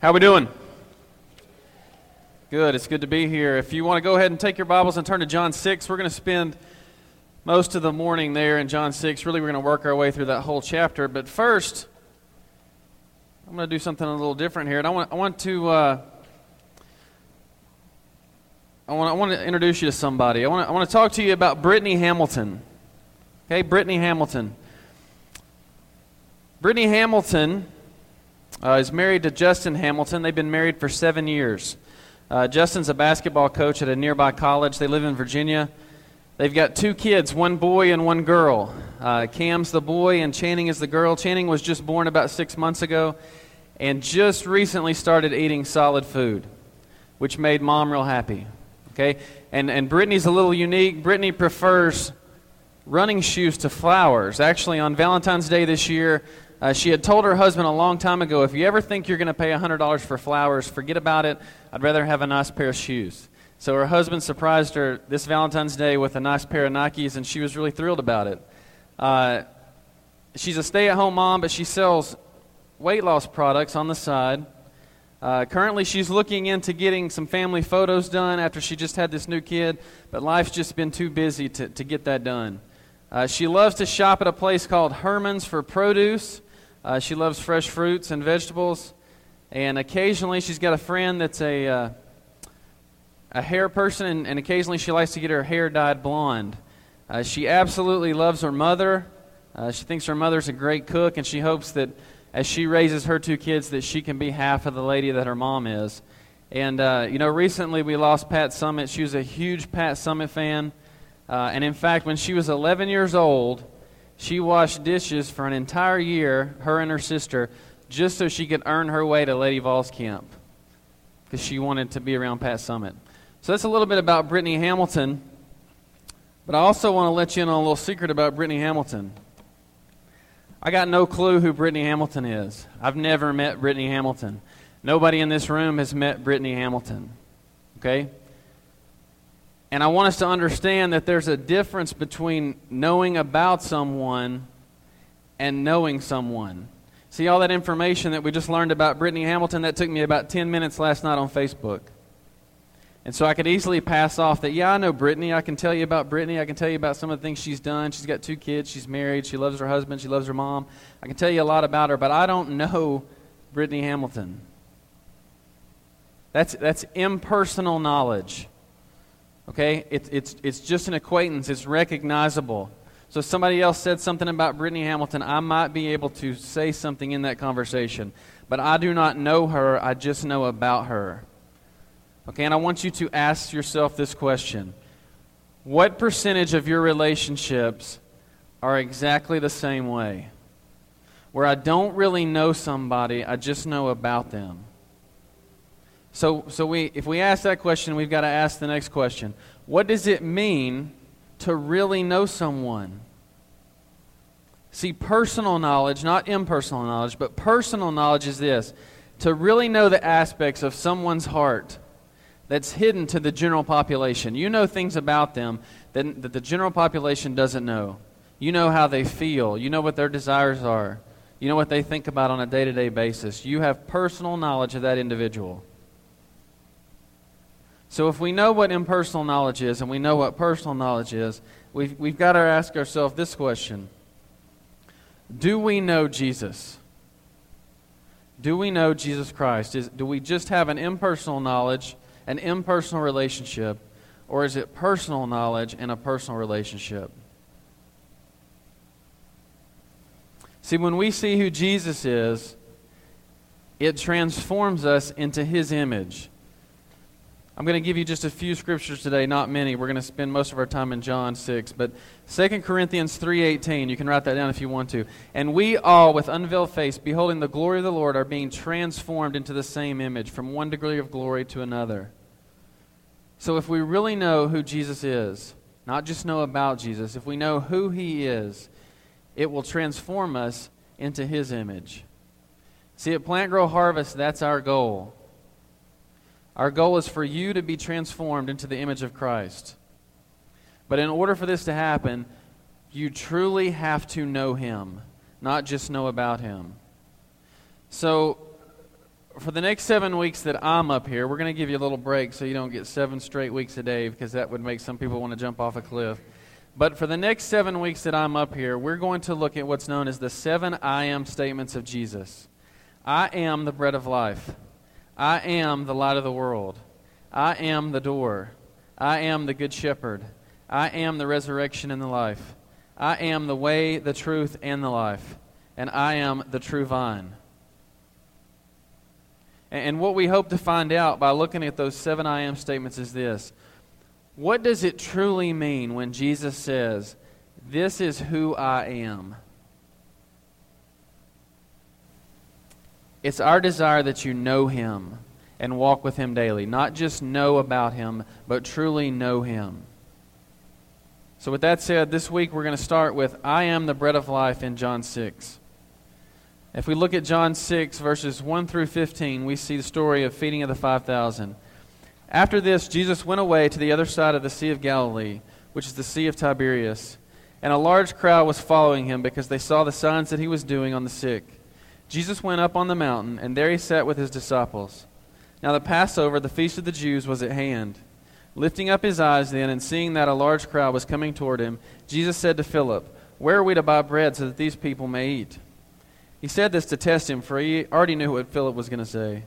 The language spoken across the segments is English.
How we doing? Good. It's good to be here. If you want to go ahead and take your Bibles and turn to John 6, we're going to spend most of the morning there in John 6. Really, we're going to work our way through that whole chapter. But first, I'm going to do something a little different here. And I want to introduce you to somebody. I want to talk to you about Brittany Hamilton. Okay, Brittany Hamilton. Brittany Hamilton is married to Justin Hamilton. They've been married for 7 years. Justin's a basketball coach at a nearby college. They live in Virginia. They've got two kids, one boy and one girl. Cam's the boy and Channing is the girl. Channing was just born about 6 months ago and just recently started eating solid food, which made Mom real happy. Okay, and Brittany's a little unique. Brittany prefers running shoes to flowers. Actually, on Valentine's Day this year, she had told her husband a long time ago, if you ever think you're going to pay $100 for flowers, forget about it. I'd rather have a nice pair of shoes. So her husband surprised her this Valentine's Day with a nice pair of Nikes, and she was really thrilled about it. She's a stay-at-home mom, but she sells weight loss products on the side. Currently, she's looking into getting some family photos done after she just had this new kid, but life's just been too busy to get that done. She loves to shop at a place called Herman's for produce. She loves fresh fruits and vegetables, and occasionally she's got a friend that's a hair person, and occasionally she likes to get her hair dyed blonde. She absolutely loves her mother. She thinks her mother's a great cook, and she hopes that as she raises her two kids that she can be half of the lady that her mom is. And, recently we lost Pat Summitt. She was a huge Pat Summitt fan. And, in fact, when she was 11 years old, she washed dishes for an entire year, her and her sister, just so she could earn her way to Lady Vols camp because she wanted to be around Pat Summitt. So that's a little bit about Brittany Hamilton. But I also want to let you in on a little secret about Brittany Hamilton. I got no clue who Brittany Hamilton is. I've never met Brittany Hamilton. Nobody in this room has met Brittany Hamilton. Okay? And I want us to understand that there's a difference between knowing about someone and knowing someone. See, all that information that we just learned about Brittany Hamilton, that took me about 10 minutes last night on Facebook. And so I could easily pass off that, yeah, I know Brittany. I can tell you about Brittany. I can tell you about some of the things she's done. She's got two kids. She's married. She loves her husband. She loves her mom. I can tell you a lot about her, but I don't know Brittany Hamilton. That's impersonal knowledge. Okay? It's just an acquaintance. It's recognizable. So if somebody else said something about Brittany Hamilton, I might be able to say something in that conversation. But I do not know her. I just know about her. Okay, and I want you to ask yourself this question. What percentage of your relationships are exactly the same way? Where I don't really know somebody, I just know about them. So if we ask that question, we've got to ask the next question. What does it mean to really know someone? See, personal knowledge, not impersonal knowledge, but personal knowledge is this. To really know the aspects of someone's heart that's hidden to the general population. You know things about them that the general population doesn't know. You know how they feel. You know what their desires are. You know what they think about on a day-to-day basis. You have personal knowledge of that individual. So if we know what impersonal knowledge is and we know what personal knowledge is, we've got to ask ourselves this question. Do we know Jesus? Do we know Jesus Christ? Do we just have an impersonal knowledge, an impersonal relationship, or is it personal knowledge and a personal relationship? See, when we see who Jesus is, it transforms us into His image. I'm going to give you just a few scriptures today, not many. We're going to spend most of our time in John 6, but 2 Corinthians 3:18, you can write that down if you want to. And we all, with unveiled face, beholding the glory of the Lord, are being transformed into the same image from one degree of glory to another. So if we really know who Jesus is, not just know about Jesus, if we know who He is, it will transform us into His image. See, at Plant Grow Harvest, that's our goal. Our goal is for you to be transformed into the image of Christ. But in order for this to happen, you truly have to know Him, not just know about Him. So for the next 7 weeks that I'm up here, we're going to give you a little break so you don't get 7 straight weeks a day, because that would make some people want to jump off a cliff. But for the next 7 weeks that I'm up here, we're going to look at what's known as the 7 I am statements of Jesus. I am the bread of life. I am the light of the world. I am the door. I am the good shepherd. I am the resurrection and the life. I am the way, the truth, and the life. And I am the true vine. And what we hope to find out by looking at those 7 I am statements is this. What does it truly mean when Jesus says, "This is who I am"? It's our desire that you know Him and walk with Him daily. Not just know about Him, but truly know Him. So with that said, this week we're going to start with I am the bread of life in John 6. If we look at John 6, verses 1 through 15, we see the story of feeding of the 5,000. After this, Jesus went away to the other side of the Sea of Galilee, which is the Sea of Tiberias, and a large crowd was following him because they saw the signs that he was doing on the sick. Jesus went up on the mountain, and there he sat with his disciples. Now the Passover, the feast of the Jews, was at hand. Lifting up his eyes then, and seeing that a large crowd was coming toward him, Jesus said to Philip, "Where are we to buy bread so that these people may eat?" He said this to test him, for he already knew what Philip was going to say.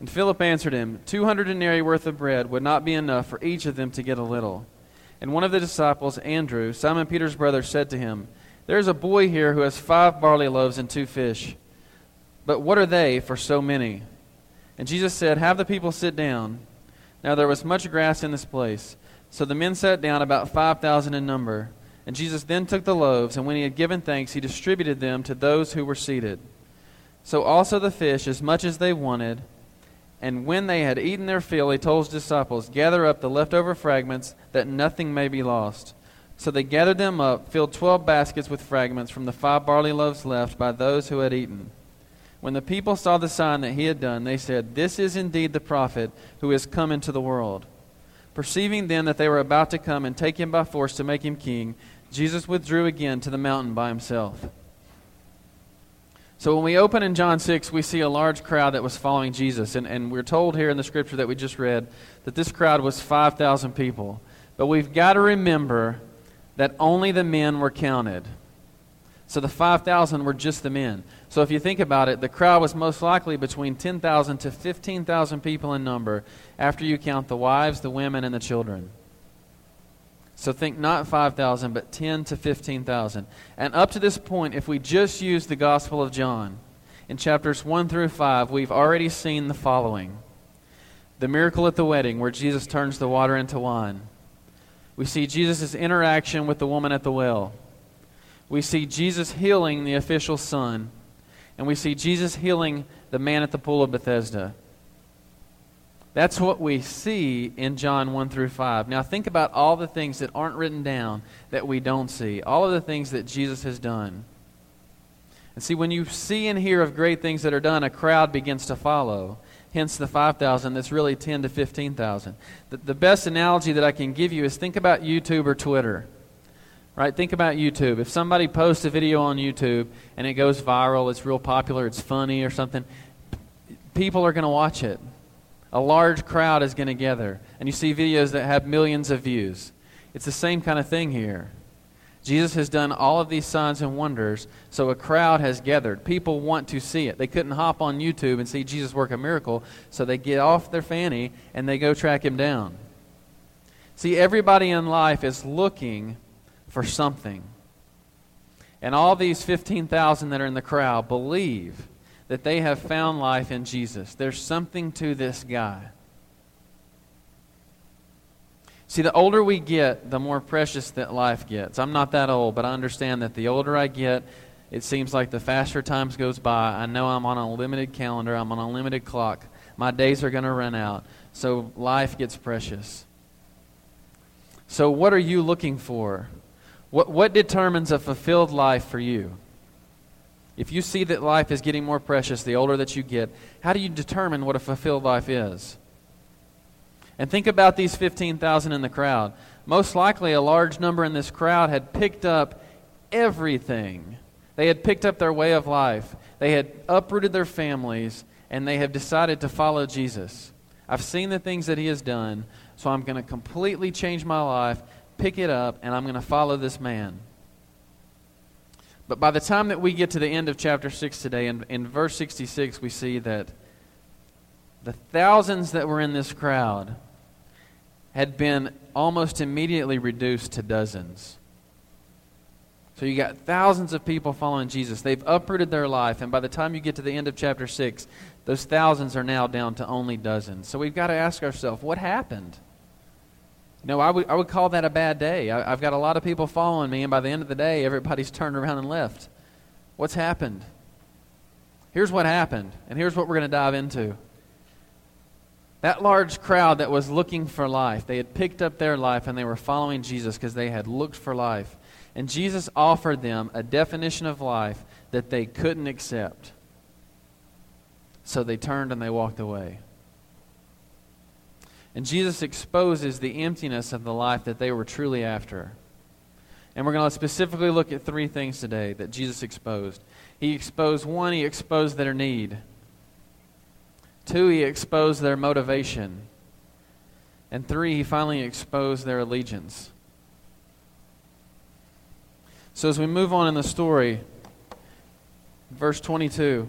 And Philip answered him, 200 denarii worth of bread would not be enough for each of them to get a little. And one of the disciples, Andrew, Simon Peter's brother, said to him, "There is a boy here who has 5 barley loaves and 2 fish. But what are they for so many?" And Jesus said, "Have the people sit down." Now there was much grass in this place. So the men sat down, about 5,000 in number. And Jesus then took the loaves, and when he had given thanks, he distributed them to those who were seated. So also the fish, as much as they wanted. And when they had eaten their fill, he told his disciples, "Gather up the leftover fragments, that nothing may be lost." So they gathered them up, filled 12 baskets with fragments from the 5 barley loaves left by those who had eaten. When the people saw the sign that he had done, they said, "This is indeed the prophet who has come into the world." Perceiving then that they were about to come and take him by force to make him king, Jesus withdrew again to the mountain by himself. So when we open in John 6, we see a large crowd that was following Jesus. And we're told here in the scripture that we just read that this crowd was 5,000 people. But we've got to remember that only the men were counted. So the 5,000 were just the men. So if you think about it, the crowd was most likely between 10,000 to 15,000 people in number after you count the wives, the women, and the children. So think not 5,000, but 10 to 15,000. And up to this point, if we just use the Gospel of John, in chapters 1 through 5, we've already seen the following. The miracle at the wedding, where Jesus turns the water into wine. We see Jesus' interaction with the woman at the well. We see Jesus healing the official's son. And we see Jesus healing the man at the pool of Bethesda. That's what we see in John 1 through 5. Now think about all the things that aren't written down that we don't see. All of the things that Jesus has done. And see, when you see and hear of great things that are done, a crowd begins to follow. Hence the 5,000 that's really 10 to 15,000. The best analogy that I can give you is think about YouTube or Twitter. Right? Think about YouTube. If somebody posts a video on YouTube and it goes viral, it's real popular, it's funny or something, people are going to watch it. A large crowd is going to gather. And you see videos that have millions of views. It's the same kind of thing here. Jesus has done all of these signs and wonders, so a crowd has gathered. People want to see it. They couldn't hop on YouTube and see Jesus work a miracle, so they get off their fanny and they go track him down. See, everybody in life is looking for something. And all these 15,000 that are in the crowd believe that they have found life in Jesus. There's something to this guy. See, the older we get, the more precious that life gets. I'm not that old, but I understand that the older I get, it seems like the faster times goes by. I know I'm on a limited calendar. I'm on a limited clock. My days are going to run out. So life gets precious. So what are you looking for? What determines a fulfilled life for you? If you see that life is getting more precious the older that you get, how do you determine what a fulfilled life is? And think about these 15,000 in the crowd. Most likely a large number in this crowd had picked up everything. They had picked up their way of life. They had uprooted their families, and they have decided to follow Jesus. I've seen the things that he has done, so I'm going to completely change my life, pick it up, and I'm going to follow this man. But by the time that we get to the end of chapter 6 today, in verse 66, we see that the thousands that were in this crowd had been almost immediately reduced to dozens. So you got thousands of people following Jesus. They've uprooted their life, and by the time you get to the end of chapter 6, those thousands are now down to only dozens. So we've got to ask ourselves, what happened? No, I would call that a bad day. I've got a lot of people following me, and by the end of the day, everybody's turned around and left. What's happened? Here's what happened, and here's what we're going to dive into. That large crowd that was looking for life, they had picked up their life, and they were following Jesus because they had looked for life. And Jesus offered them a definition of life that they couldn't accept. So they turned and they walked away. And Jesus exposes the emptiness of the life that they were truly after. And we're going to specifically look at three things today that Jesus exposed. He exposed, one, he exposed their need. Two, he exposed their motivation. And three, he finally exposed their allegiance. So as we move on in the story, verse 22,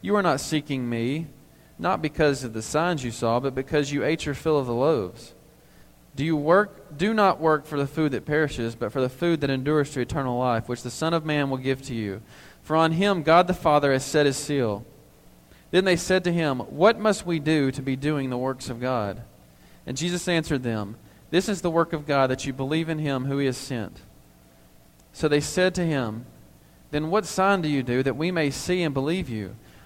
you are not seeking me, not because of the signs you saw, but because you ate your fill of the loaves. Do not work for the food that perishes, but for the food that endures to eternal life, which the Son of Man will give to you. For on him God the Father has set his seal." Then they said to him, "What must we do to be doing the works of God?" And Jesus answered them, "This is the work of God, that you believe in him who he has sent." So they said to him, "Then what sign do you do, that we may see and believe you?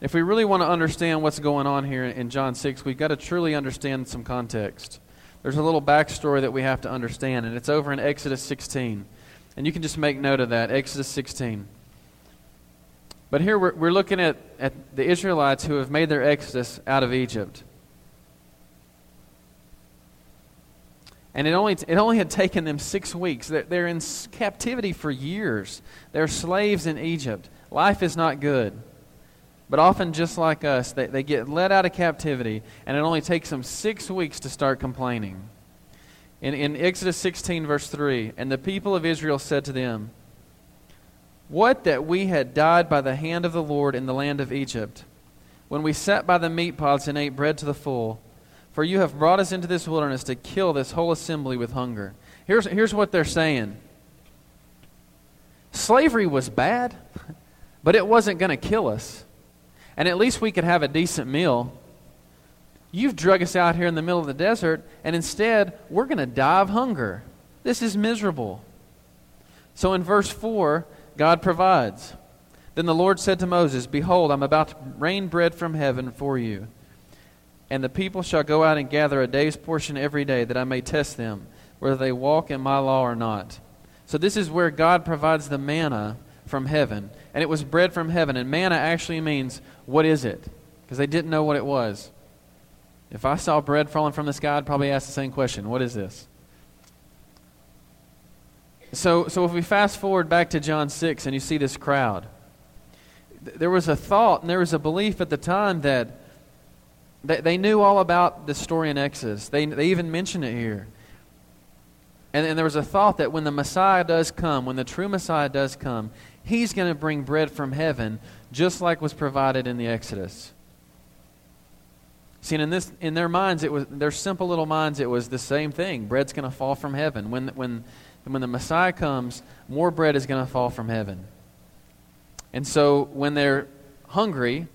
If we really want to understand what's going on here in John 6, we've got to truly understand some context. There's a little backstory that we have to understand, and it's over in Exodus 16. And you can just make note of that, Exodus 16. But here we're looking at the Israelites who have made their exodus out of Egypt. And it only had taken them 6 weeks. They're in captivity for years. They're slaves in Egypt. Life is not good. But often, just like us, they get let out of captivity, and it only takes them 6 weeks to start complaining. In Exodus 16, verse 3, "And the people of Israel said to them, 'What that we had died by the hand of the Lord in the land of Egypt, when we sat by the meat pots and ate bread to the full, for you have brought us into this wilderness to kill this whole assembly with hunger.'" Here's what they're saying. Slavery was bad, but it wasn't going to kill us. And at least we could have a decent meal. You've drug us out here in the middle of the desert, and instead, we're going to die of hunger. This is miserable. So in verse 4, God provides. "Then the Lord said to Moses, 'Behold, I'm about to rain bread from heaven for you. And the people shall go out and gather a day's portion every day, that I may test them, whether they walk in my law or not.'" So this is where God provides the manna from heaven. And it was bread from heaven. And manna actually means, what is it? Because they didn't know what it was. If I saw bread falling from the sky, I'd probably ask the same question. What is this? So if we fast forward back to John 6 and you see this crowd, there was a thought and there was a belief at the time that they knew all about the story in Exodus. They even mention it here. And there was a thought that when the Messiah does come, when the true Messiah does come, he's going to bring bread from heaven, just like was provided in the Exodus. See, in their minds, it was their simple little minds. It was the same thing. Bread's going to fall from heaven. When the Messiah comes, more bread is going to fall from heaven. And so when they're hungry,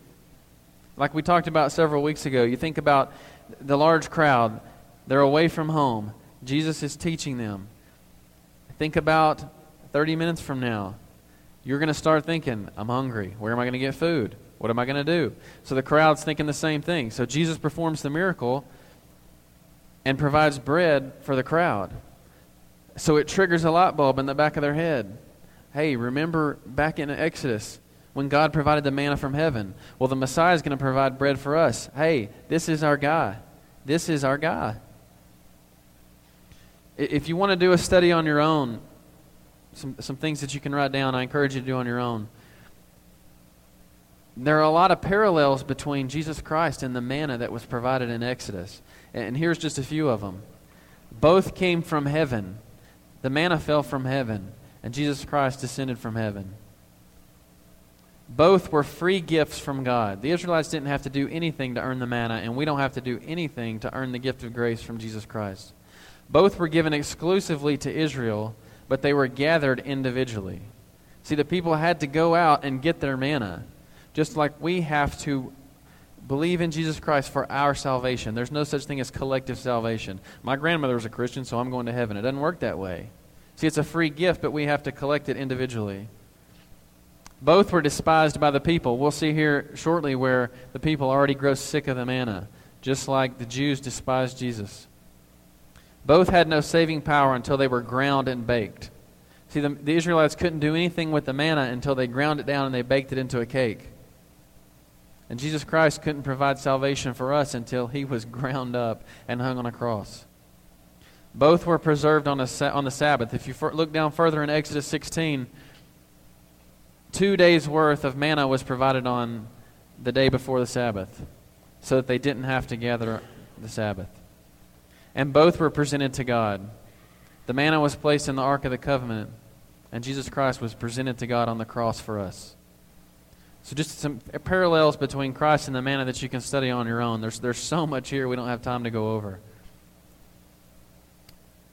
like we talked about several weeks ago, you think about the large crowd. They're away from home. Jesus is teaching them. Think about 30 minutes from now. You're going to start thinking, I'm hungry. Where am I going to get food? What am I going to do? So the crowd's thinking the same thing. So Jesus performs the miracle and provides bread for the crowd. So it triggers a light bulb in the back of their head. Hey, remember back in Exodus when God provided the manna from heaven? Well, the Messiah is going to provide bread for us. Hey, this is our guy. This is our guy. If you want to do a study on your own, some things that you can write down, I encourage you to do on your own. There are a lot of parallels between Jesus Christ and the manna that was provided in Exodus. And here's just a few of them. Both came from heaven. The manna fell from heaven, and Jesus Christ descended from heaven. Both were free gifts from God. The Israelites didn't have to do anything to earn the manna, and we don't have to do anything to earn the gift of grace from Jesus Christ. Both were given exclusively to Israel, but they were gathered individually. See, the people had to go out and get their manna, just like we have to believe in Jesus Christ for our salvation. There's no such thing as collective salvation. My grandmother was a Christian, so I'm going to heaven. It doesn't work that way. See, it's a free gift, but we have to collect it individually. Both were despised by the people. We'll see here shortly where the people already grow sick of the manna, just like the Jews despised Jesus. Both had no saving power until they were ground and baked. See, the Israelites couldn't do anything with the manna until they ground it down and they baked it into a cake. And Jesus Christ couldn't provide salvation for us until he was ground up and hung on a cross. Both were preserved on the Sabbath. If you look down further in Exodus 16, 2 days' worth of manna was provided on the day before the Sabbath so that they didn't have to gather the Sabbath. And both were presented to God. The manna was placed in the Ark of the Covenant, and Jesus Christ was presented to God on the cross for us. So just some parallels between Christ and the manna that you can study on your own. There's so much here we don't have time to go over.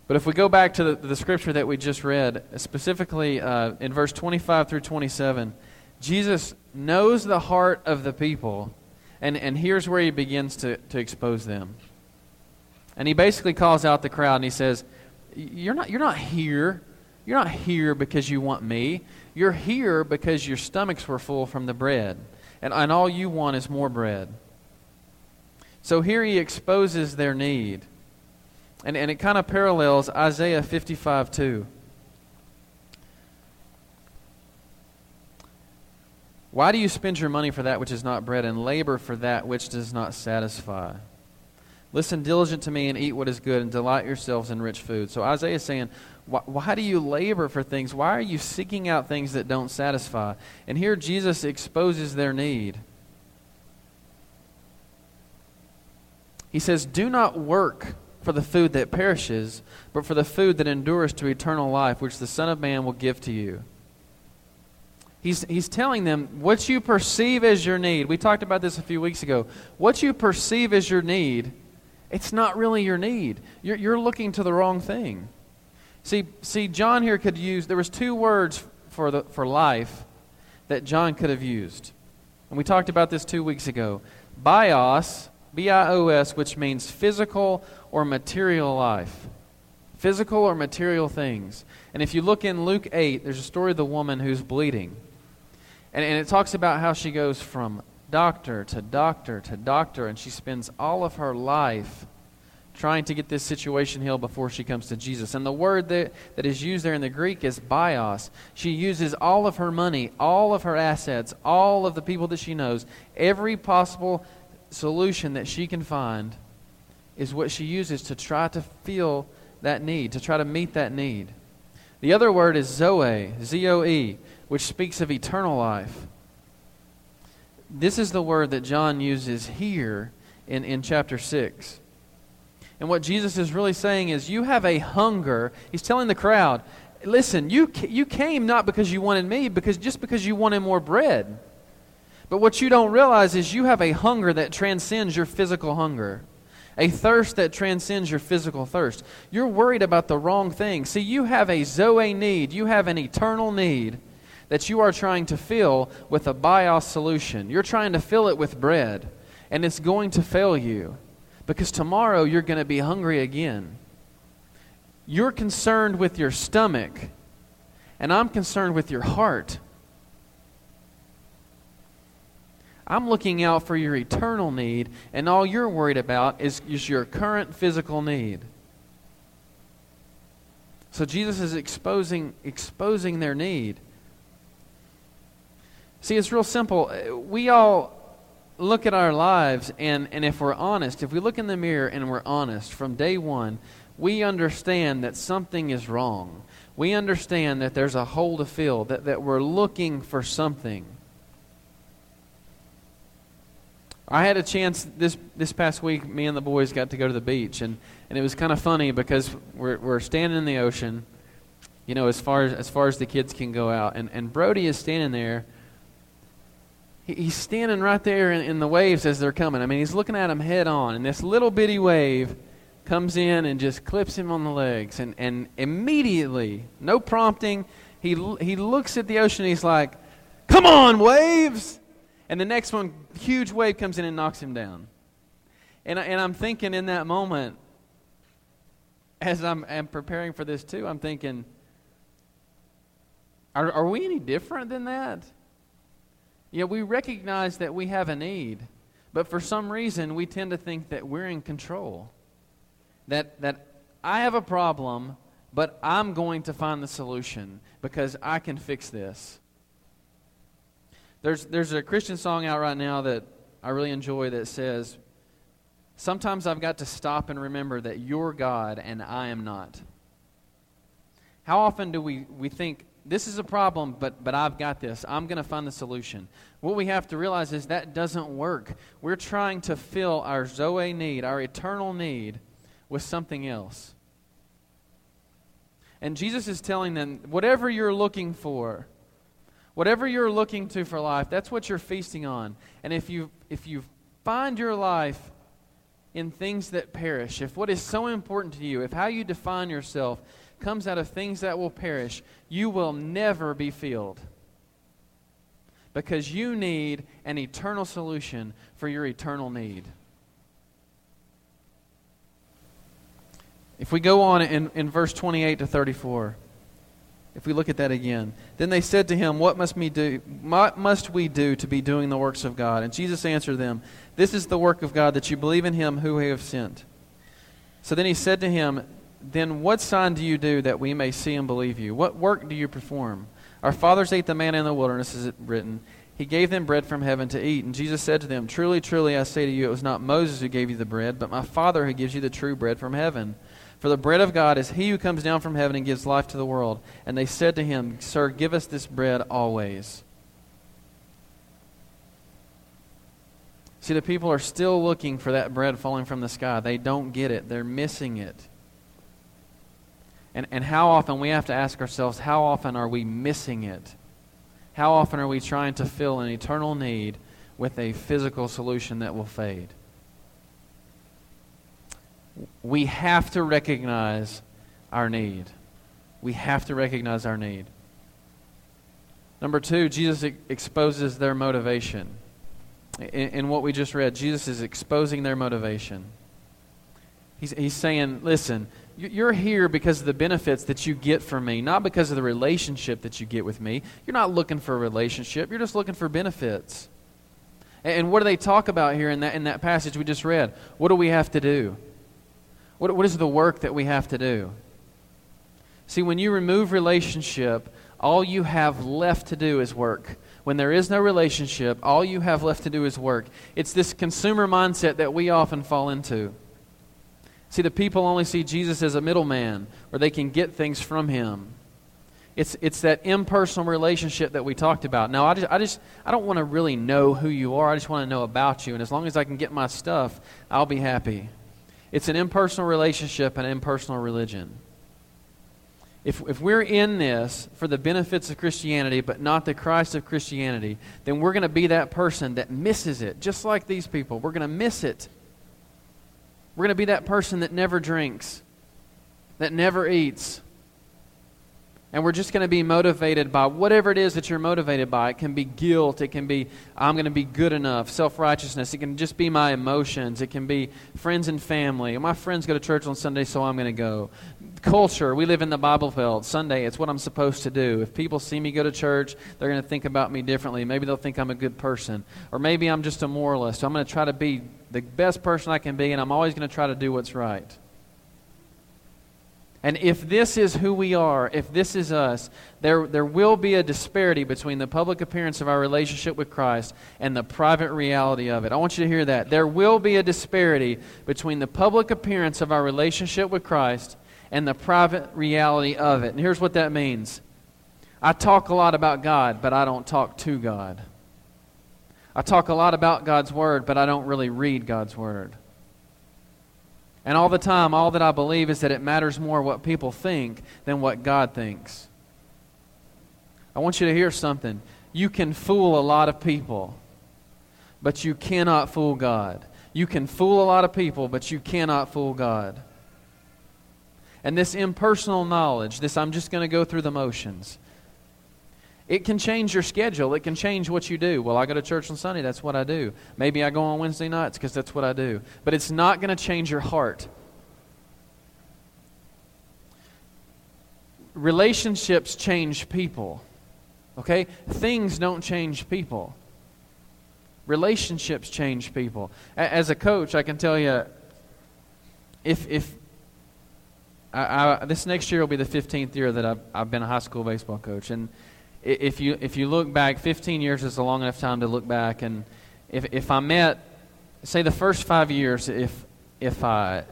But if we go back to the scripture that we just read, specifically in verse 25 through 27, Jesus knows the heart of the people, and here's where he begins to expose them. And he basically calls out the crowd and he says, You're not here. You're not here because you want me. You're here because your stomachs were full from the bread. And all you want is more bread. So here he exposes their need. And it kind of parallels Isaiah 55:2. Why do you spend your money for that which is not bread and labor for that which does not satisfy? Listen diligent to me and eat what is good and delight yourselves in rich food. So Isaiah is saying, why do you labor for things? Why are you seeking out things that don't satisfy? And here Jesus exposes their need. He says, do not work for the food that perishes, but for the food that endures to eternal life, which the Son of Man will give to you. He's telling them, what you perceive as your need, we talked about this a few weeks ago, what you perceive as your need, it's not really your need. You're looking to the wrong thing. See, John here could use, there was 2 words for life that John could have used. And we talked about this 2 weeks ago. Bios, B-I-O-S, which means physical or material life. Physical or material things. And if you look in Luke 8, there's a story of the woman who's bleeding. And it talks about how she goes from doctor to doctor to doctor, and she spends all of her life trying to get this situation healed before she comes to Jesus. And the word that is used there in the Greek is bios. She uses all of her money, all of her assets, all of the people that she knows. Every possible solution that she can find is what she uses to try to feel that need, to try to meet that need. The other word is zoe, Z-O-E, which speaks of eternal life. This is the word that John uses here in chapter 6. And what Jesus is really saying is, you have a hunger. He's telling the crowd, listen, you came not because you wanted me, because just because you wanted more bread. But what you don't realize is you have a hunger that transcends your physical hunger, a thirst that transcends your physical thirst. You're worried about the wrong thing. See, you have a Zoe need. You have an eternal need that you are trying to fill with a bios solution. You're trying to fill it with bread, and it's going to fail you because tomorrow you're going to be hungry again. You're concerned with your stomach, and I'm concerned with your heart. I'm looking out for your eternal need, and all you're worried about is your current physical need. So Jesus is exposing their need. See, it's real simple. We all look at our lives, and if we're honest, if we look in the mirror and we're honest from day one, we understand that something is wrong. We understand that there's a hole to fill, that we're looking for something. I had a chance this past week, me and the boys got to go to the beach, and it was kind of funny because we're standing in the ocean, you know, as far as the kids can go out, and Brody is standing there. He's standing right there in the waves as they're coming. I mean, he's looking at them head on, and this little bitty wave comes in and just clips him on the legs, and immediately, no prompting, he looks at the ocean, and he's like, "Come on, waves!" And the next one, huge wave comes in and knocks him down. And I'm thinking in that moment, as I'm preparing for this too, I'm thinking, are we any different than that? Yeah, we recognize that we have a need, but for some reason we tend to think that we're in control. That I have a problem, but I'm going to find the solution because I can fix this. There's a Christian song out right now that I really enjoy that says, "Sometimes I've got to stop and remember that you're God and I am not." How often do we think, this is a problem, but I've got this. I'm going to find the solution. What we have to realize is that doesn't work. We're trying to fill our Zoe need, our eternal need, with something else. And Jesus is telling them, whatever you're looking for, whatever you're looking to for life, that's what you're feasting on. And if you find your life in things that perish, if what is so important to you, if how you define yourself comes out of things that will perish, you will never be filled. Because you need an eternal solution for your eternal need. If we go on in verse 28 to 34... If we look at that again. Then they said to him, "What must we do to be doing the works of God?" And Jesus answered them, "This is the work of God, that you believe in him who we have sent." So then he said to him, "Then what sign do you do that we may see and believe you? What work do you perform? Our fathers ate the manna in the wilderness, as it written. He gave them bread from heaven to eat." And Jesus said to them, "Truly, truly, I say to you, it was not Moses who gave you the bread, but my Father who gives you the true bread from heaven. For the bread of God is he who comes down from heaven and gives life to the world." And they said to him, "Sir, give us this bread always." See, the people are still looking for that bread falling from the sky. They don't get it. They're missing it. And how often, we have to ask ourselves, how often are we missing it? How often are we trying to fill an eternal need with a physical solution that will fade? We have to recognize our need. We have to recognize our need. Number two, Jesus exposes their motivation. In what we just read, Jesus is exposing their motivation. He's saying, listen, you're here because of the benefits that you get from me, not because of the relationship that you get with me. You're not looking for a relationship. You're just looking for benefits. And what do they talk about here in that passage we just read? What do we have to do? What is the work that we have to do? See, when you remove relationship, all you have left to do is work. When there is no relationship, all you have left to do is work. It's this consumer mindset that we often fall into. See, the people only see Jesus as a middleman, where they can get things from him. It's that impersonal relationship that we talked about. Now, I don't want to really know who you are. I just want to know about you. And as long as I can get my stuff, I'll be happy. It's an impersonal relationship, an impersonal religion. If we're in this for the benefits of Christianity, but not the Christ of Christianity, then we're going to be that person that misses it, just like these people. We're going to miss it. We're going to be that person that never drinks, that never eats. And we're just going to be motivated by whatever it is that you're motivated by. It can be guilt. It can be, I'm going to be good enough, self-righteousness. It can just be my emotions. It can be friends and family. My friends go to church on Sunday, so I'm going to go. Culture, we live in the Bible Belt. Sunday, it's what I'm supposed to do. If people see me go to church, they're going to think about me differently. Maybe they'll think I'm a good person. Or maybe I'm just a moralist. So I'm going to try to be the best person I can be, and I'm always going to try to do what's right. And if this is who we are, if this is us, there will be a disparity between the public appearance of our relationship with Christ and the private reality of it. I want you to hear that. There will be a disparity between the public appearance of our relationship with Christ and the private reality of it. And here's what that means. I talk a lot about God, but I don't talk to God. I talk a lot about God's Word, but I don't really read God's Word. And all the time, all that I believe is that it matters more what people think than what God thinks. I want you to hear something. You can fool a lot of people, but you cannot fool God. You can fool a lot of people, but you cannot fool God. And this impersonal knowledge, this I'm just going to go through the motions, it can change your schedule. It can change what you do. Well, I go to church on Sunday. That's what I do. Maybe I go on Wednesday nights because that's what I do. But it's not going to change your heart. Relationships change people. Okay? Things don't change people. Relationships change people. As a coach, I can tell you, if I this next year will be the 15th year that I've been a high school baseball coach, and if you look back, 15 years is a long enough time to look back. And if I met, say the first 5 years, if I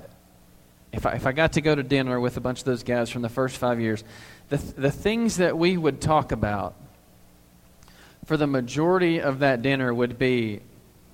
got to go to dinner with a bunch of those guys from the first 5 years, the things that we would talk about for the majority of that dinner would be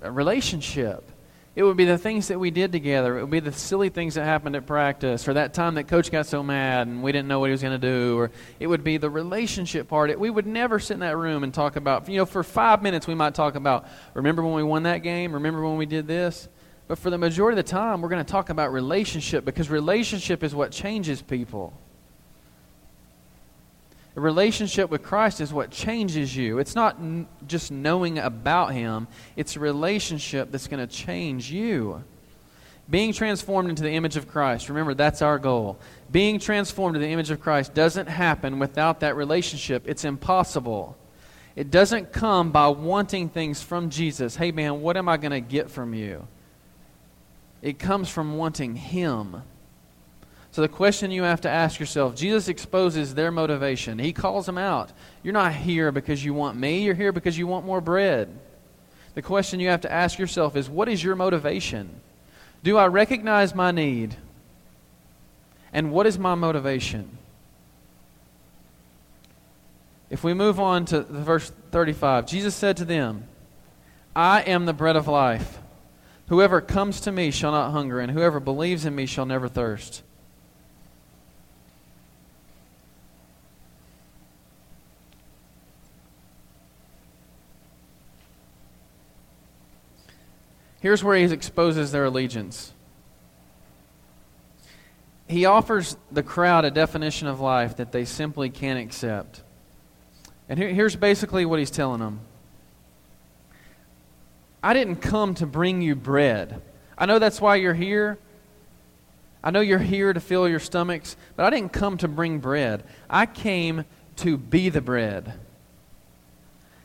a relationship. It would be the things that we did together. It would be the silly things that happened at practice, or that time that coach got so mad and we didn't know what he was going to do, or it would be the relationship part. We would never sit in that room and talk about, for 5 minutes we might talk about, remember when we won that game? Remember when we did this? But for the majority of the time, we're going to talk about relationship, because relationship is what changes people. A relationship with Christ is what changes you. It's not just knowing about Him. It's a relationship that's going to change you. Being transformed into the image of Christ. Remember, that's our goal. Being transformed to the image of Christ doesn't happen without that relationship. It's impossible. It doesn't come by wanting things from Jesus. Hey, man, what am I going to get from you? It comes from wanting Him. So the question you have to ask yourself, Jesus exposes their motivation. He calls them out. You're not here because you want me. You're here because you want more bread. The question you have to ask yourself is, what is your motivation? Do I recognize my need? And what is my motivation? If we move on to verse 35, Jesus said to them, I am the bread of life. Whoever comes to me shall not hunger, and whoever believes in me shall never thirst. Here's where he exposes their allegiance. He offers the crowd a definition of life that they simply can't accept. And here's basically what he's telling them. I didn't come to bring you bread. I know that's why you're here. I know you're here to fill your stomachs, but I didn't come to bring bread. I came to be the bread.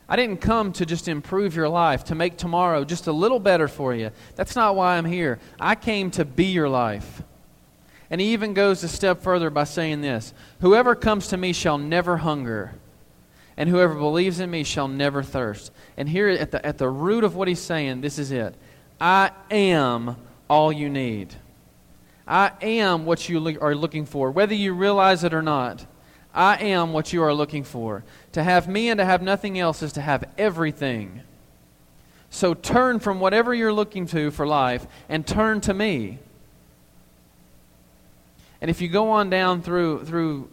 I didn't come to just improve your life, to make tomorrow just a little better for you. That's not why I'm here. I came to be your life. And he even goes a step further by saying this, whoever comes to me shall never hunger, and whoever believes in me shall never thirst. And here at the root of what he's saying, this is it. I am all you need. I am what you are looking for, whether you realize it or not. I am what you are looking for. To have me and to have nothing else is to have everything. So turn from whatever you're looking to for life and turn to me. And if you go on down through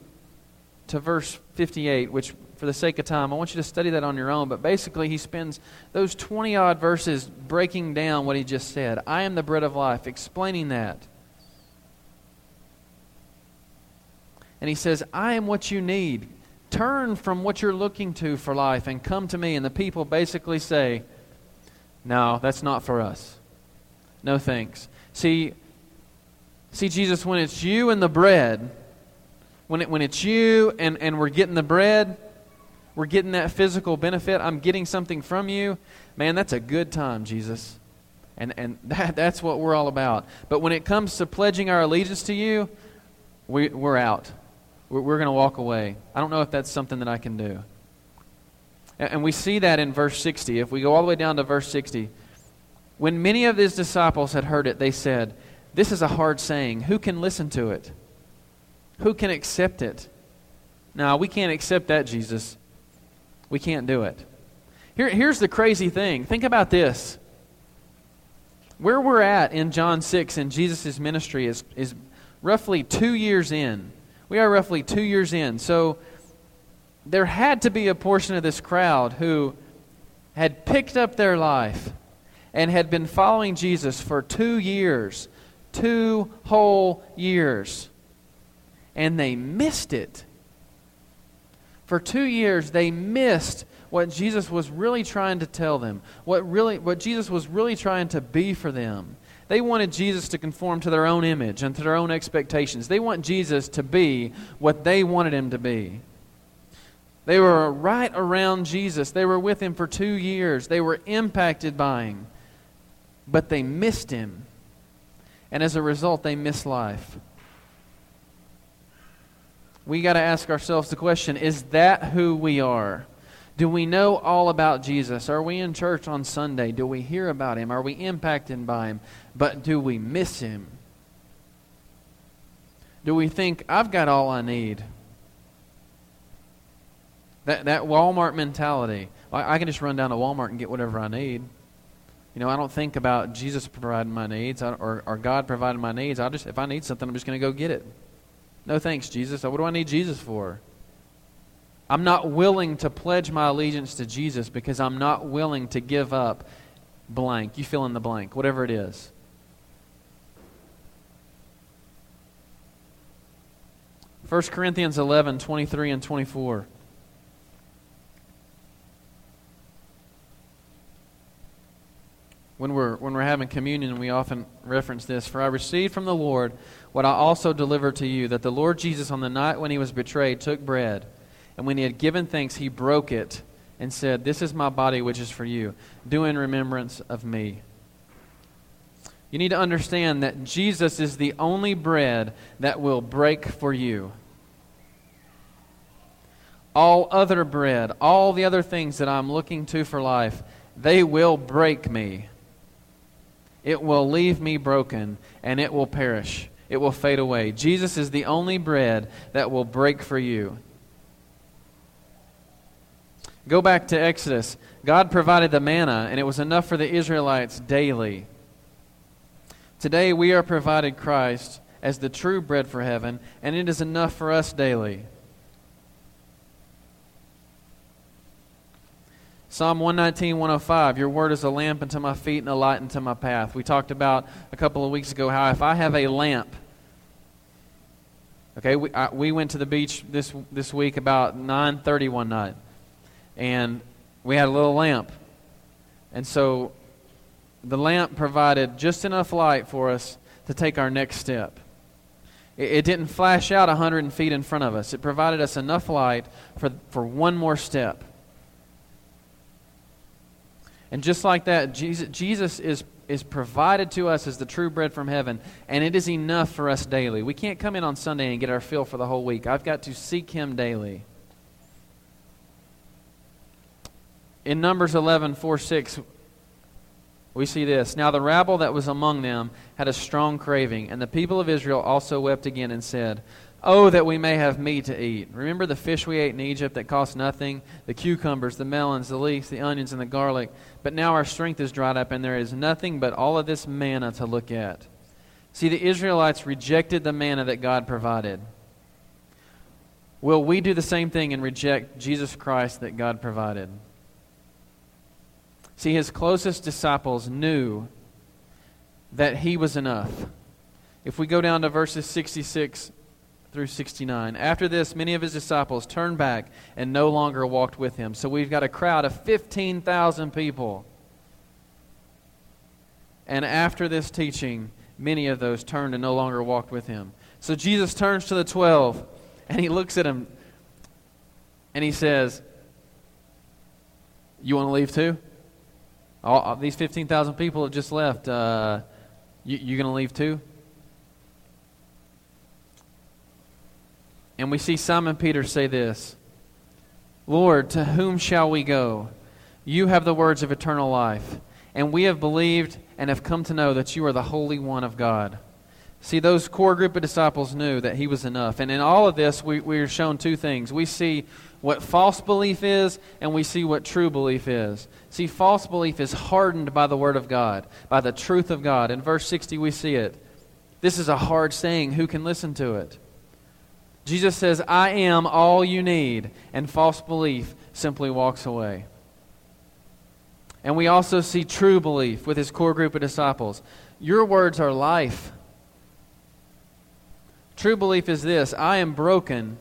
to verse 58, which for the sake of time, I want you to study that on your own. But basically, he spends those 20-odd verses breaking down what he just said. I am the bread of life, explaining that. And he says, I am what you need. Turn from what you're looking to for life and come to me. And the people basically say, no, that's not for us. No thanks. See, Jesus, when it's you and the bread, when it's you and we're getting the bread, we're getting that physical benefit, I'm getting something from you, man, that's a good time, Jesus. And that's what we're all about. But when it comes to pledging our allegiance to you, we're out. We're going to walk away. I don't know if that's something that I can do. And we see that in verse 60. If we go all the way down to verse 60, when many of his disciples had heard it, they said, this is a hard saying. Who can listen to it? Who can accept it? No, we can't accept that, Jesus. We can't do it. Here's the crazy thing. Think about this. Where we're at in John 6 in Jesus' ministry is roughly 2 years in. We are roughly 2 years in. So there had to be a portion of this crowd who had picked up their life and had been following Jesus for 2 years. 2 whole years. And they missed it. For 2 years, they missed what Jesus was really trying to tell them, what Jesus was really trying to be for them. They wanted Jesus to conform to their own image and to their own expectations. They want Jesus to be what they wanted him to be. They were right around Jesus. They were with him for 2 years. They were impacted by him. But they missed him. And as a result, they missed life. We got to ask ourselves the question, is that who we are? Do we know all about Jesus? Are we in church on Sunday? Do we hear about him? Are we impacted by him? But do we miss him? Do we think, I've got all I need? That Walmart mentality. I can just run down to Walmart and get whatever I need. You know, I don't think about Jesus providing my needs or God providing my needs. If I need something, I'm just going to go get it. No thanks, Jesus. What do I need Jesus for? I'm not willing to pledge my allegiance to Jesus because I'm not willing to give up blank. You fill in the blank, whatever it is. First Corinthians 11, 23 and 24. When we're having communion, we often reference this. For I received from the Lord what I also delivered to you, that the Lord Jesus on the night when he was betrayed took bread, and when he had given thanks, he broke it and said, this is my body which is for you. Do in remembrance of me. You need to understand that Jesus is the only bread that will break for you. All other bread, all the other things that I'm looking to for life, they will break me. It will leave me broken, and it will perish. It will fade away. Jesus is the only bread that will break for you. Go back to Exodus. God provided the manna, and it was enough for the Israelites daily. Today we are provided Christ as the true bread for heaven, and it is enough for us daily. Psalm 119, 105, your word is a lamp unto my feet and a light unto my path. We talked about a couple of weeks ago how if I have a lamp, okay, we went to the beach this week about 9:30 one night, and we had a little lamp. And so the lamp provided just enough light for us to take our next step. It didn't flash out 100 feet in front of us. It provided us enough light for one more step. And just like that, Jesus is provided to us as the true bread from heaven, and it is enough for us daily. We can't come in on Sunday and get our fill for the whole week. I've got to seek him daily. In Numbers 11, 4-6, we see this. Now the rabble that was among them had a strong craving, and the people of Israel also wept again and said, oh, that we may have meat to eat. Remember the fish we ate in Egypt that cost nothing, the cucumbers, the melons, the leeks, the onions, and the garlic. But now our strength is dried up, and there is nothing but all of this manna to look at. See, the Israelites rejected the manna that God provided. Will we do the same thing and reject Jesus Christ that God provided? See, his closest disciples knew that he was enough. If we go down to verses 66 through 69, after this, many of his disciples turned back and no longer walked with him. So we've got a crowd of 15,000 people. And after this teaching, many of those turned and no longer walked with him. So Jesus turns to the 12 and he looks at him and he says, you want to leave too? All these 15,000 people have just left. You going to leave too? And we see Simon Peter say this, Lord, to whom shall we go? You have the words of eternal life, and we have believed and have come to know that you are the Holy One of God. See, those core group of disciples knew that he was enough. And in all of this, we are shown two things. We see what false belief is, and we see what true belief is. See, false belief is hardened by the Word of God, by the truth of God. In verse 60, we see it. This is a hard saying. Who can listen to it? Jesus says, I am all you need, and false belief simply walks away. And we also see true belief with his core group of disciples. Your words are life. True belief is this, I am broken,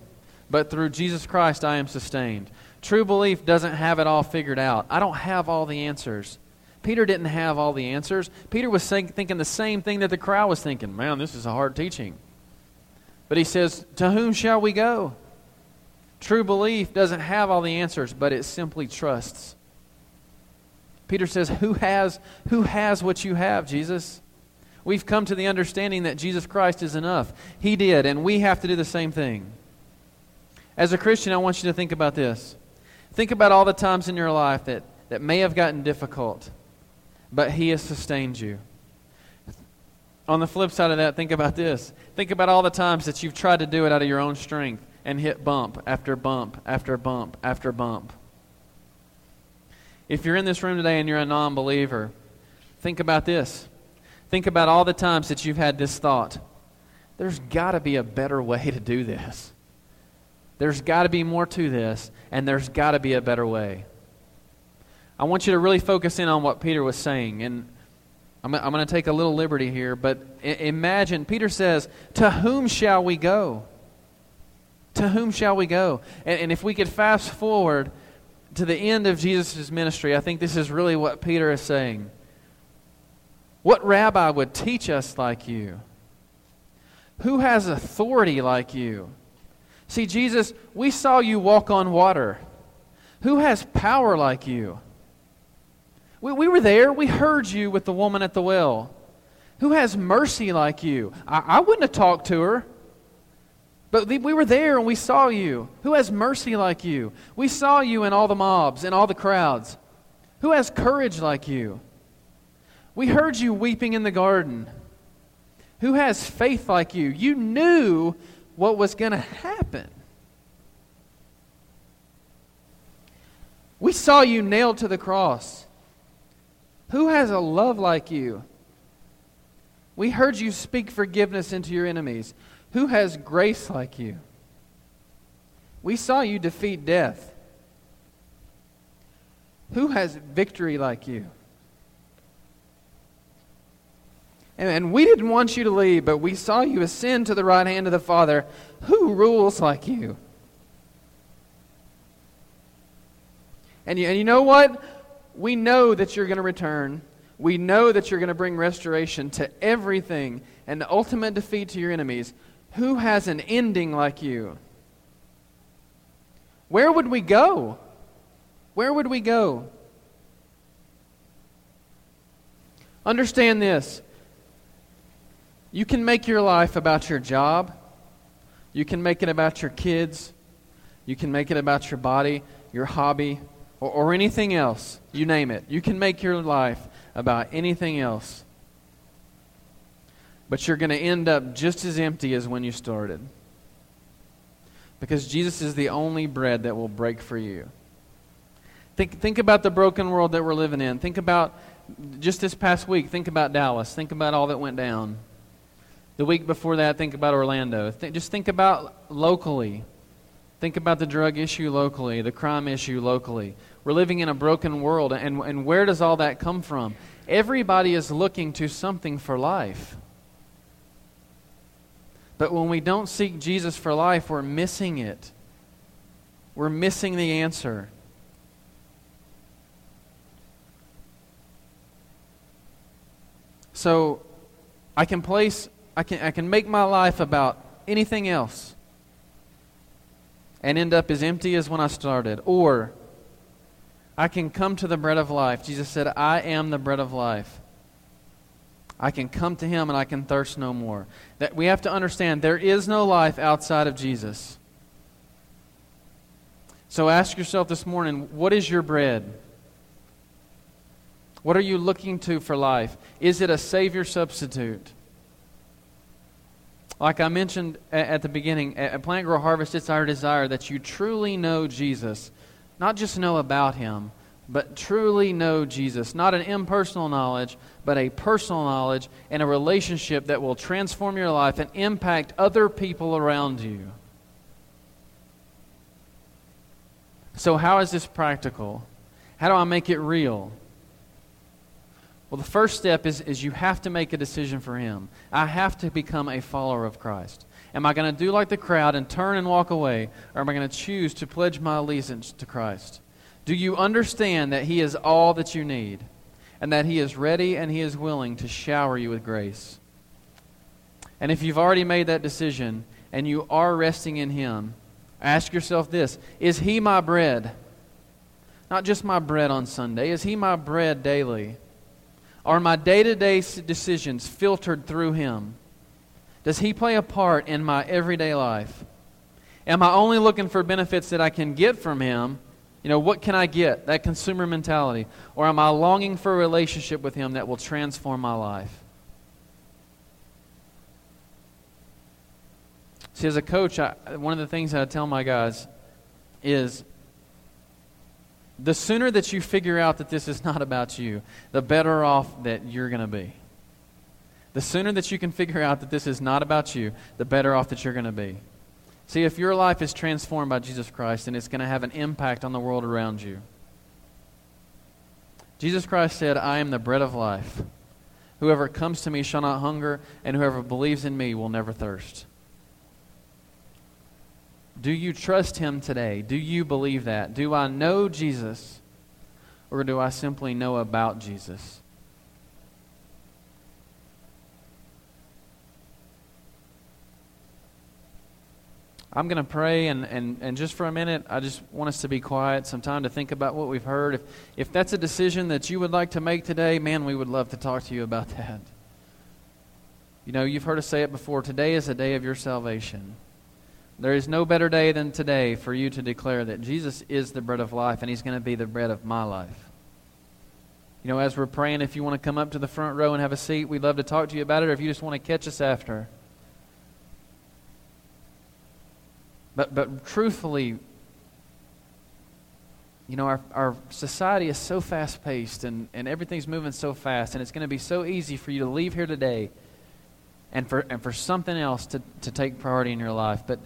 but through Jesus Christ I am sustained. True belief doesn't have it all figured out. I don't have all the answers. Peter didn't have all the answers. Peter was thinking the same thing that the crowd was thinking. Man, this is a hard teaching. But he says, to whom shall we go? True belief doesn't have all the answers, but it simply trusts. Peter says, who has what you have, Jesus? We've come to the understanding that Jesus Christ is enough. He did, and we have to do the same thing. As a Christian, I want you to think about this. Think about all the times in your life that may have gotten difficult, but he has sustained you. On the flip side of that, think about this. Think about all the times that you've tried to do it out of your own strength and hit bump after bump after bump after bump. If you're in this room today and you're a non-believer, think about this. Think about all the times that you've had this thought. There's got to be a better way to do this. There's got to be more to this, and there's got to be a better way. I want you to really focus in on what Peter was saying, and I'm going to take a little liberty here, but imagine, Peter says, to whom shall we go? To whom shall we go? And if we could fast forward to the end of Jesus' ministry, I think this is really what Peter is saying. What rabbi would teach us like you? Who has authority like you? See, Jesus, we saw you walk on water. Who has power like you? We were there. We heard you with the woman at the well. Who has mercy like you? I wouldn't have talked to her. But we were there and we saw you. Who has mercy like you? We saw you in all the mobs, in all the crowds. Who has courage like you? We heard you weeping in the garden. Who has faith like you? You knew what was going to happen. We saw you nailed to the cross. Who has a love like you? We heard you speak forgiveness into your enemies. Who has grace like you? We saw you defeat death. Who has victory like you? And we didn't want you to leave, but we saw you ascend to the right hand of the Father. Who rules like you? And you know what? We know that you're going to return. We know that you're going to bring restoration to everything and the ultimate defeat to your enemies. Who has an ending like you? Where would we go? Where would we go? Understand this. You can make your life about your job. You can make it about your kids. You can make it about your body, your hobby, or anything else. You name it. You can make your life about anything else. But you're going to end up just as empty as when you started. Because Jesus is the only bread that will break for you. Think about the broken world that we're living in. Think about just this past week. Think about Dallas. Think about all that went down. The week before that, think about Orlando. Just think about locally. Think about the drug issue locally, the crime issue locally. We're living in a broken world, and where does all that come from? Everybody is looking to something for life. But when we don't seek Jesus for life, we're missing it. We're missing the answer. So I can make my life about anything else and end up as empty as when I started. Or I can come to the bread of life. Jesus said, I am the bread of life. I can come to him and I can thirst no more. That we have to understand there is no life outside of Jesus. So ask yourself this morning, what is your bread? What are you looking to for life? Is it a Savior substitute? Like I mentioned at the beginning, at Plant Grow Harvest, it's our desire that you truly know Jesus. Not just know about him, but truly know Jesus. Not an impersonal knowledge, but a personal knowledge and a relationship that will transform your life and impact other people around you. So how is this practical? How do I make it real? Well, the first step is you have to make a decision for him. I have to become a follower of Christ. Am I going to do like the crowd and turn and walk away, or am I going to choose to pledge my allegiance to Christ? Do you understand that he is all that you need, and that he is ready and he is willing to shower you with grace? And if you've already made that decision and you are resting in him, ask yourself this: is he my bread? Not just my bread on Sunday. Is he my bread daily? Are my day-to-day decisions filtered through him? Does he play a part in my everyday life? Am I only looking for benefits that I can get from him? You know, what can I get? That consumer mentality. Or am I longing for a relationship with him that will transform my life? See, as a coach, one of the things that I tell my guys is, the sooner that you figure out that this is not about you, the better off that you're going to be. The sooner that you can figure out that this is not about you, the better off that you're going to be. See, if your life is transformed by Jesus Christ, then it's going to have an impact on the world around you. Jesus Christ said, I am the bread of life. Whoever comes to me shall not hunger, and whoever believes in me will never thirst. Do you trust him today? Do you believe that? Do I know Jesus, or do I simply know about Jesus? I'm going to pray, and just for a minute, I just want us to be quiet, some time to think about what we've heard. If that's a decision that you would like to make today, man, we would love to talk to you about that. You know, you've heard us say it before. Today is the day of your salvation. There is no better day than today for you to declare that Jesus is the bread of life, and he's going to be the bread of my life. You know, as we're praying, if you want to come up to the front row and have a seat, we'd love to talk to you about it, or if you just want to catch us after. But truthfully, you know, our society is so fast-paced, and everything's moving so fast, and it's going to be so easy for you to leave here today and for something else to take priority in your life. But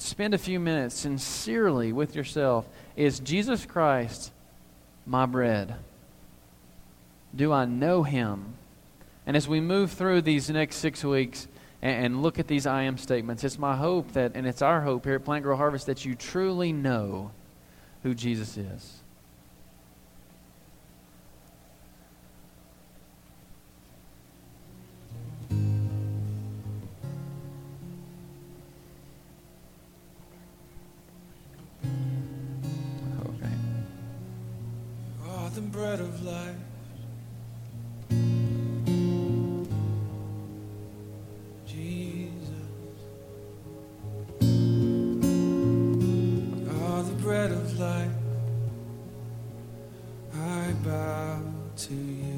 spend a few minutes sincerely with yourself. Is Jesus Christ my bread? Do I know him? And as we move through these next 6 weeks and look at these I am statements, it's my hope that, and it's our hope here at Plant Grow Harvest, that you truly know who Jesus is. The bread of life, Jesus, the bread of life, I bow to you.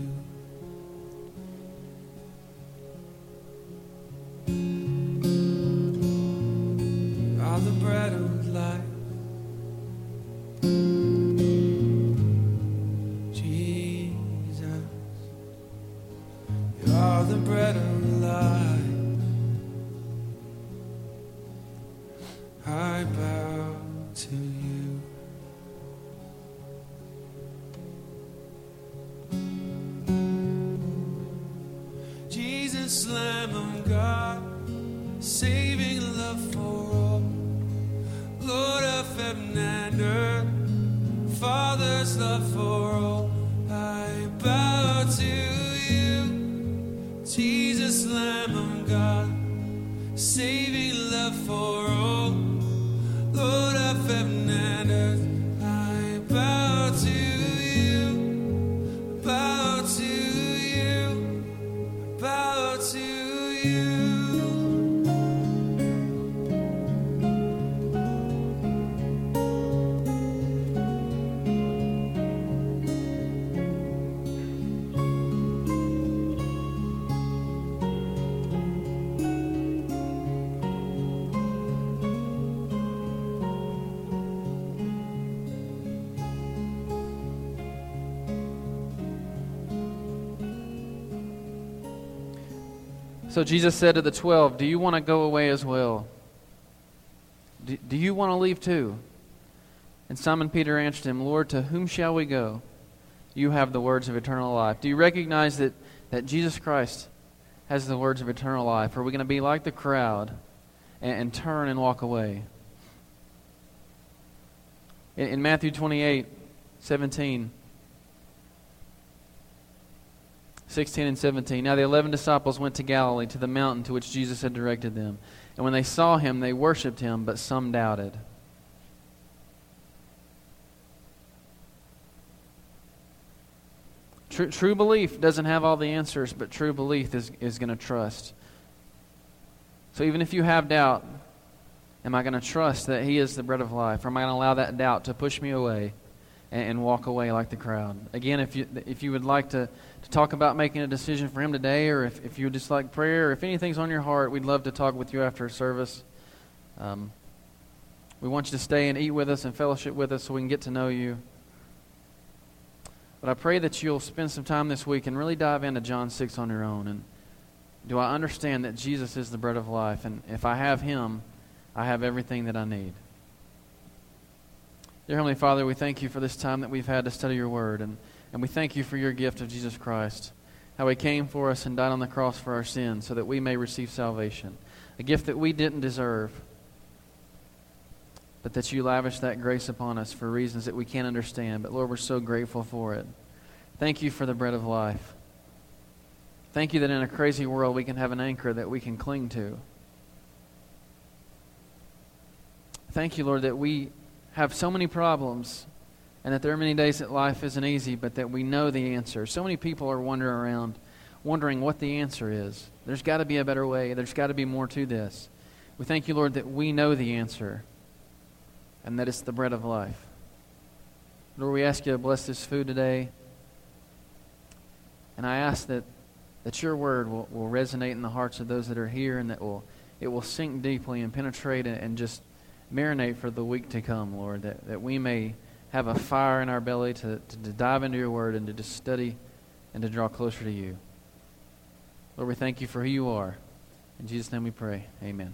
The bread of life. I bow. precious Lamb of God, saving love for all, Lord of heaven and earth, Father's love for all, I bow to you, Jesus, Lamb of God, saving love for all, Lord of heaven and earth, I bow to you, bow to you, bow to you. So Jesus said to the 12, do you want to go away as well? Do you want to leave too? And Simon Peter answered him, Lord, to whom shall we go? You have the words of eternal life. Do you recognize that Jesus Christ has the words of eternal life? Are we going to be like the crowd and turn and walk away? In Matthew 28:17, 16 and 17. Now the 11 disciples went to Galilee, to the mountain to which Jesus had directed them. And when they saw him, they worshipped him, but some doubted. True belief doesn't have all the answers, but true belief is going to trust. So even if you have doubt, am I going to trust that he is the bread of life? Or am I going to allow that doubt to push me away and walk away like the crowd? Again, if you would like to talk about making a decision for him today, or if you would just like prayer, or if anything's on your heart, we'd love to talk with you after service. We want you to stay and eat with us and fellowship with us so we can get to know you. But I pray that you'll spend some time this week and really dive into John 6 on your own. And do I understand that Jesus is the bread of life? And if I have him, I have everything that I need. Dear Heavenly Father, we thank you for this time that we've had to study your word, and we thank you for your gift of Jesus Christ, how he came for us and died on the cross for our sins so that we may receive salvation, a gift that we didn't deserve, but that you lavished that grace upon us for reasons that we can't understand. But Lord, we're so grateful for it. Thank you for the bread of life. Thank you that in a crazy world we can have an anchor that we can cling to. Thank you, Lord, that we have so many problems, and that there are many days that life isn't easy, but that we know the answer. So many people are wandering around, wondering what the answer is. There's got to be a better way. There's got to be more to this. We thank you, Lord, that we know the answer, and that it's the bread of life. Lord, we ask you to bless this food today, and I ask that your word will resonate in the hearts of those that are here, and that it will sink deeply and penetrate and just marinate for the week to come, Lord, that we may have a fire in our belly to dive into your word and to just study and to draw closer to you. Lord, we thank you for who you are. In Jesus' name we pray. Amen.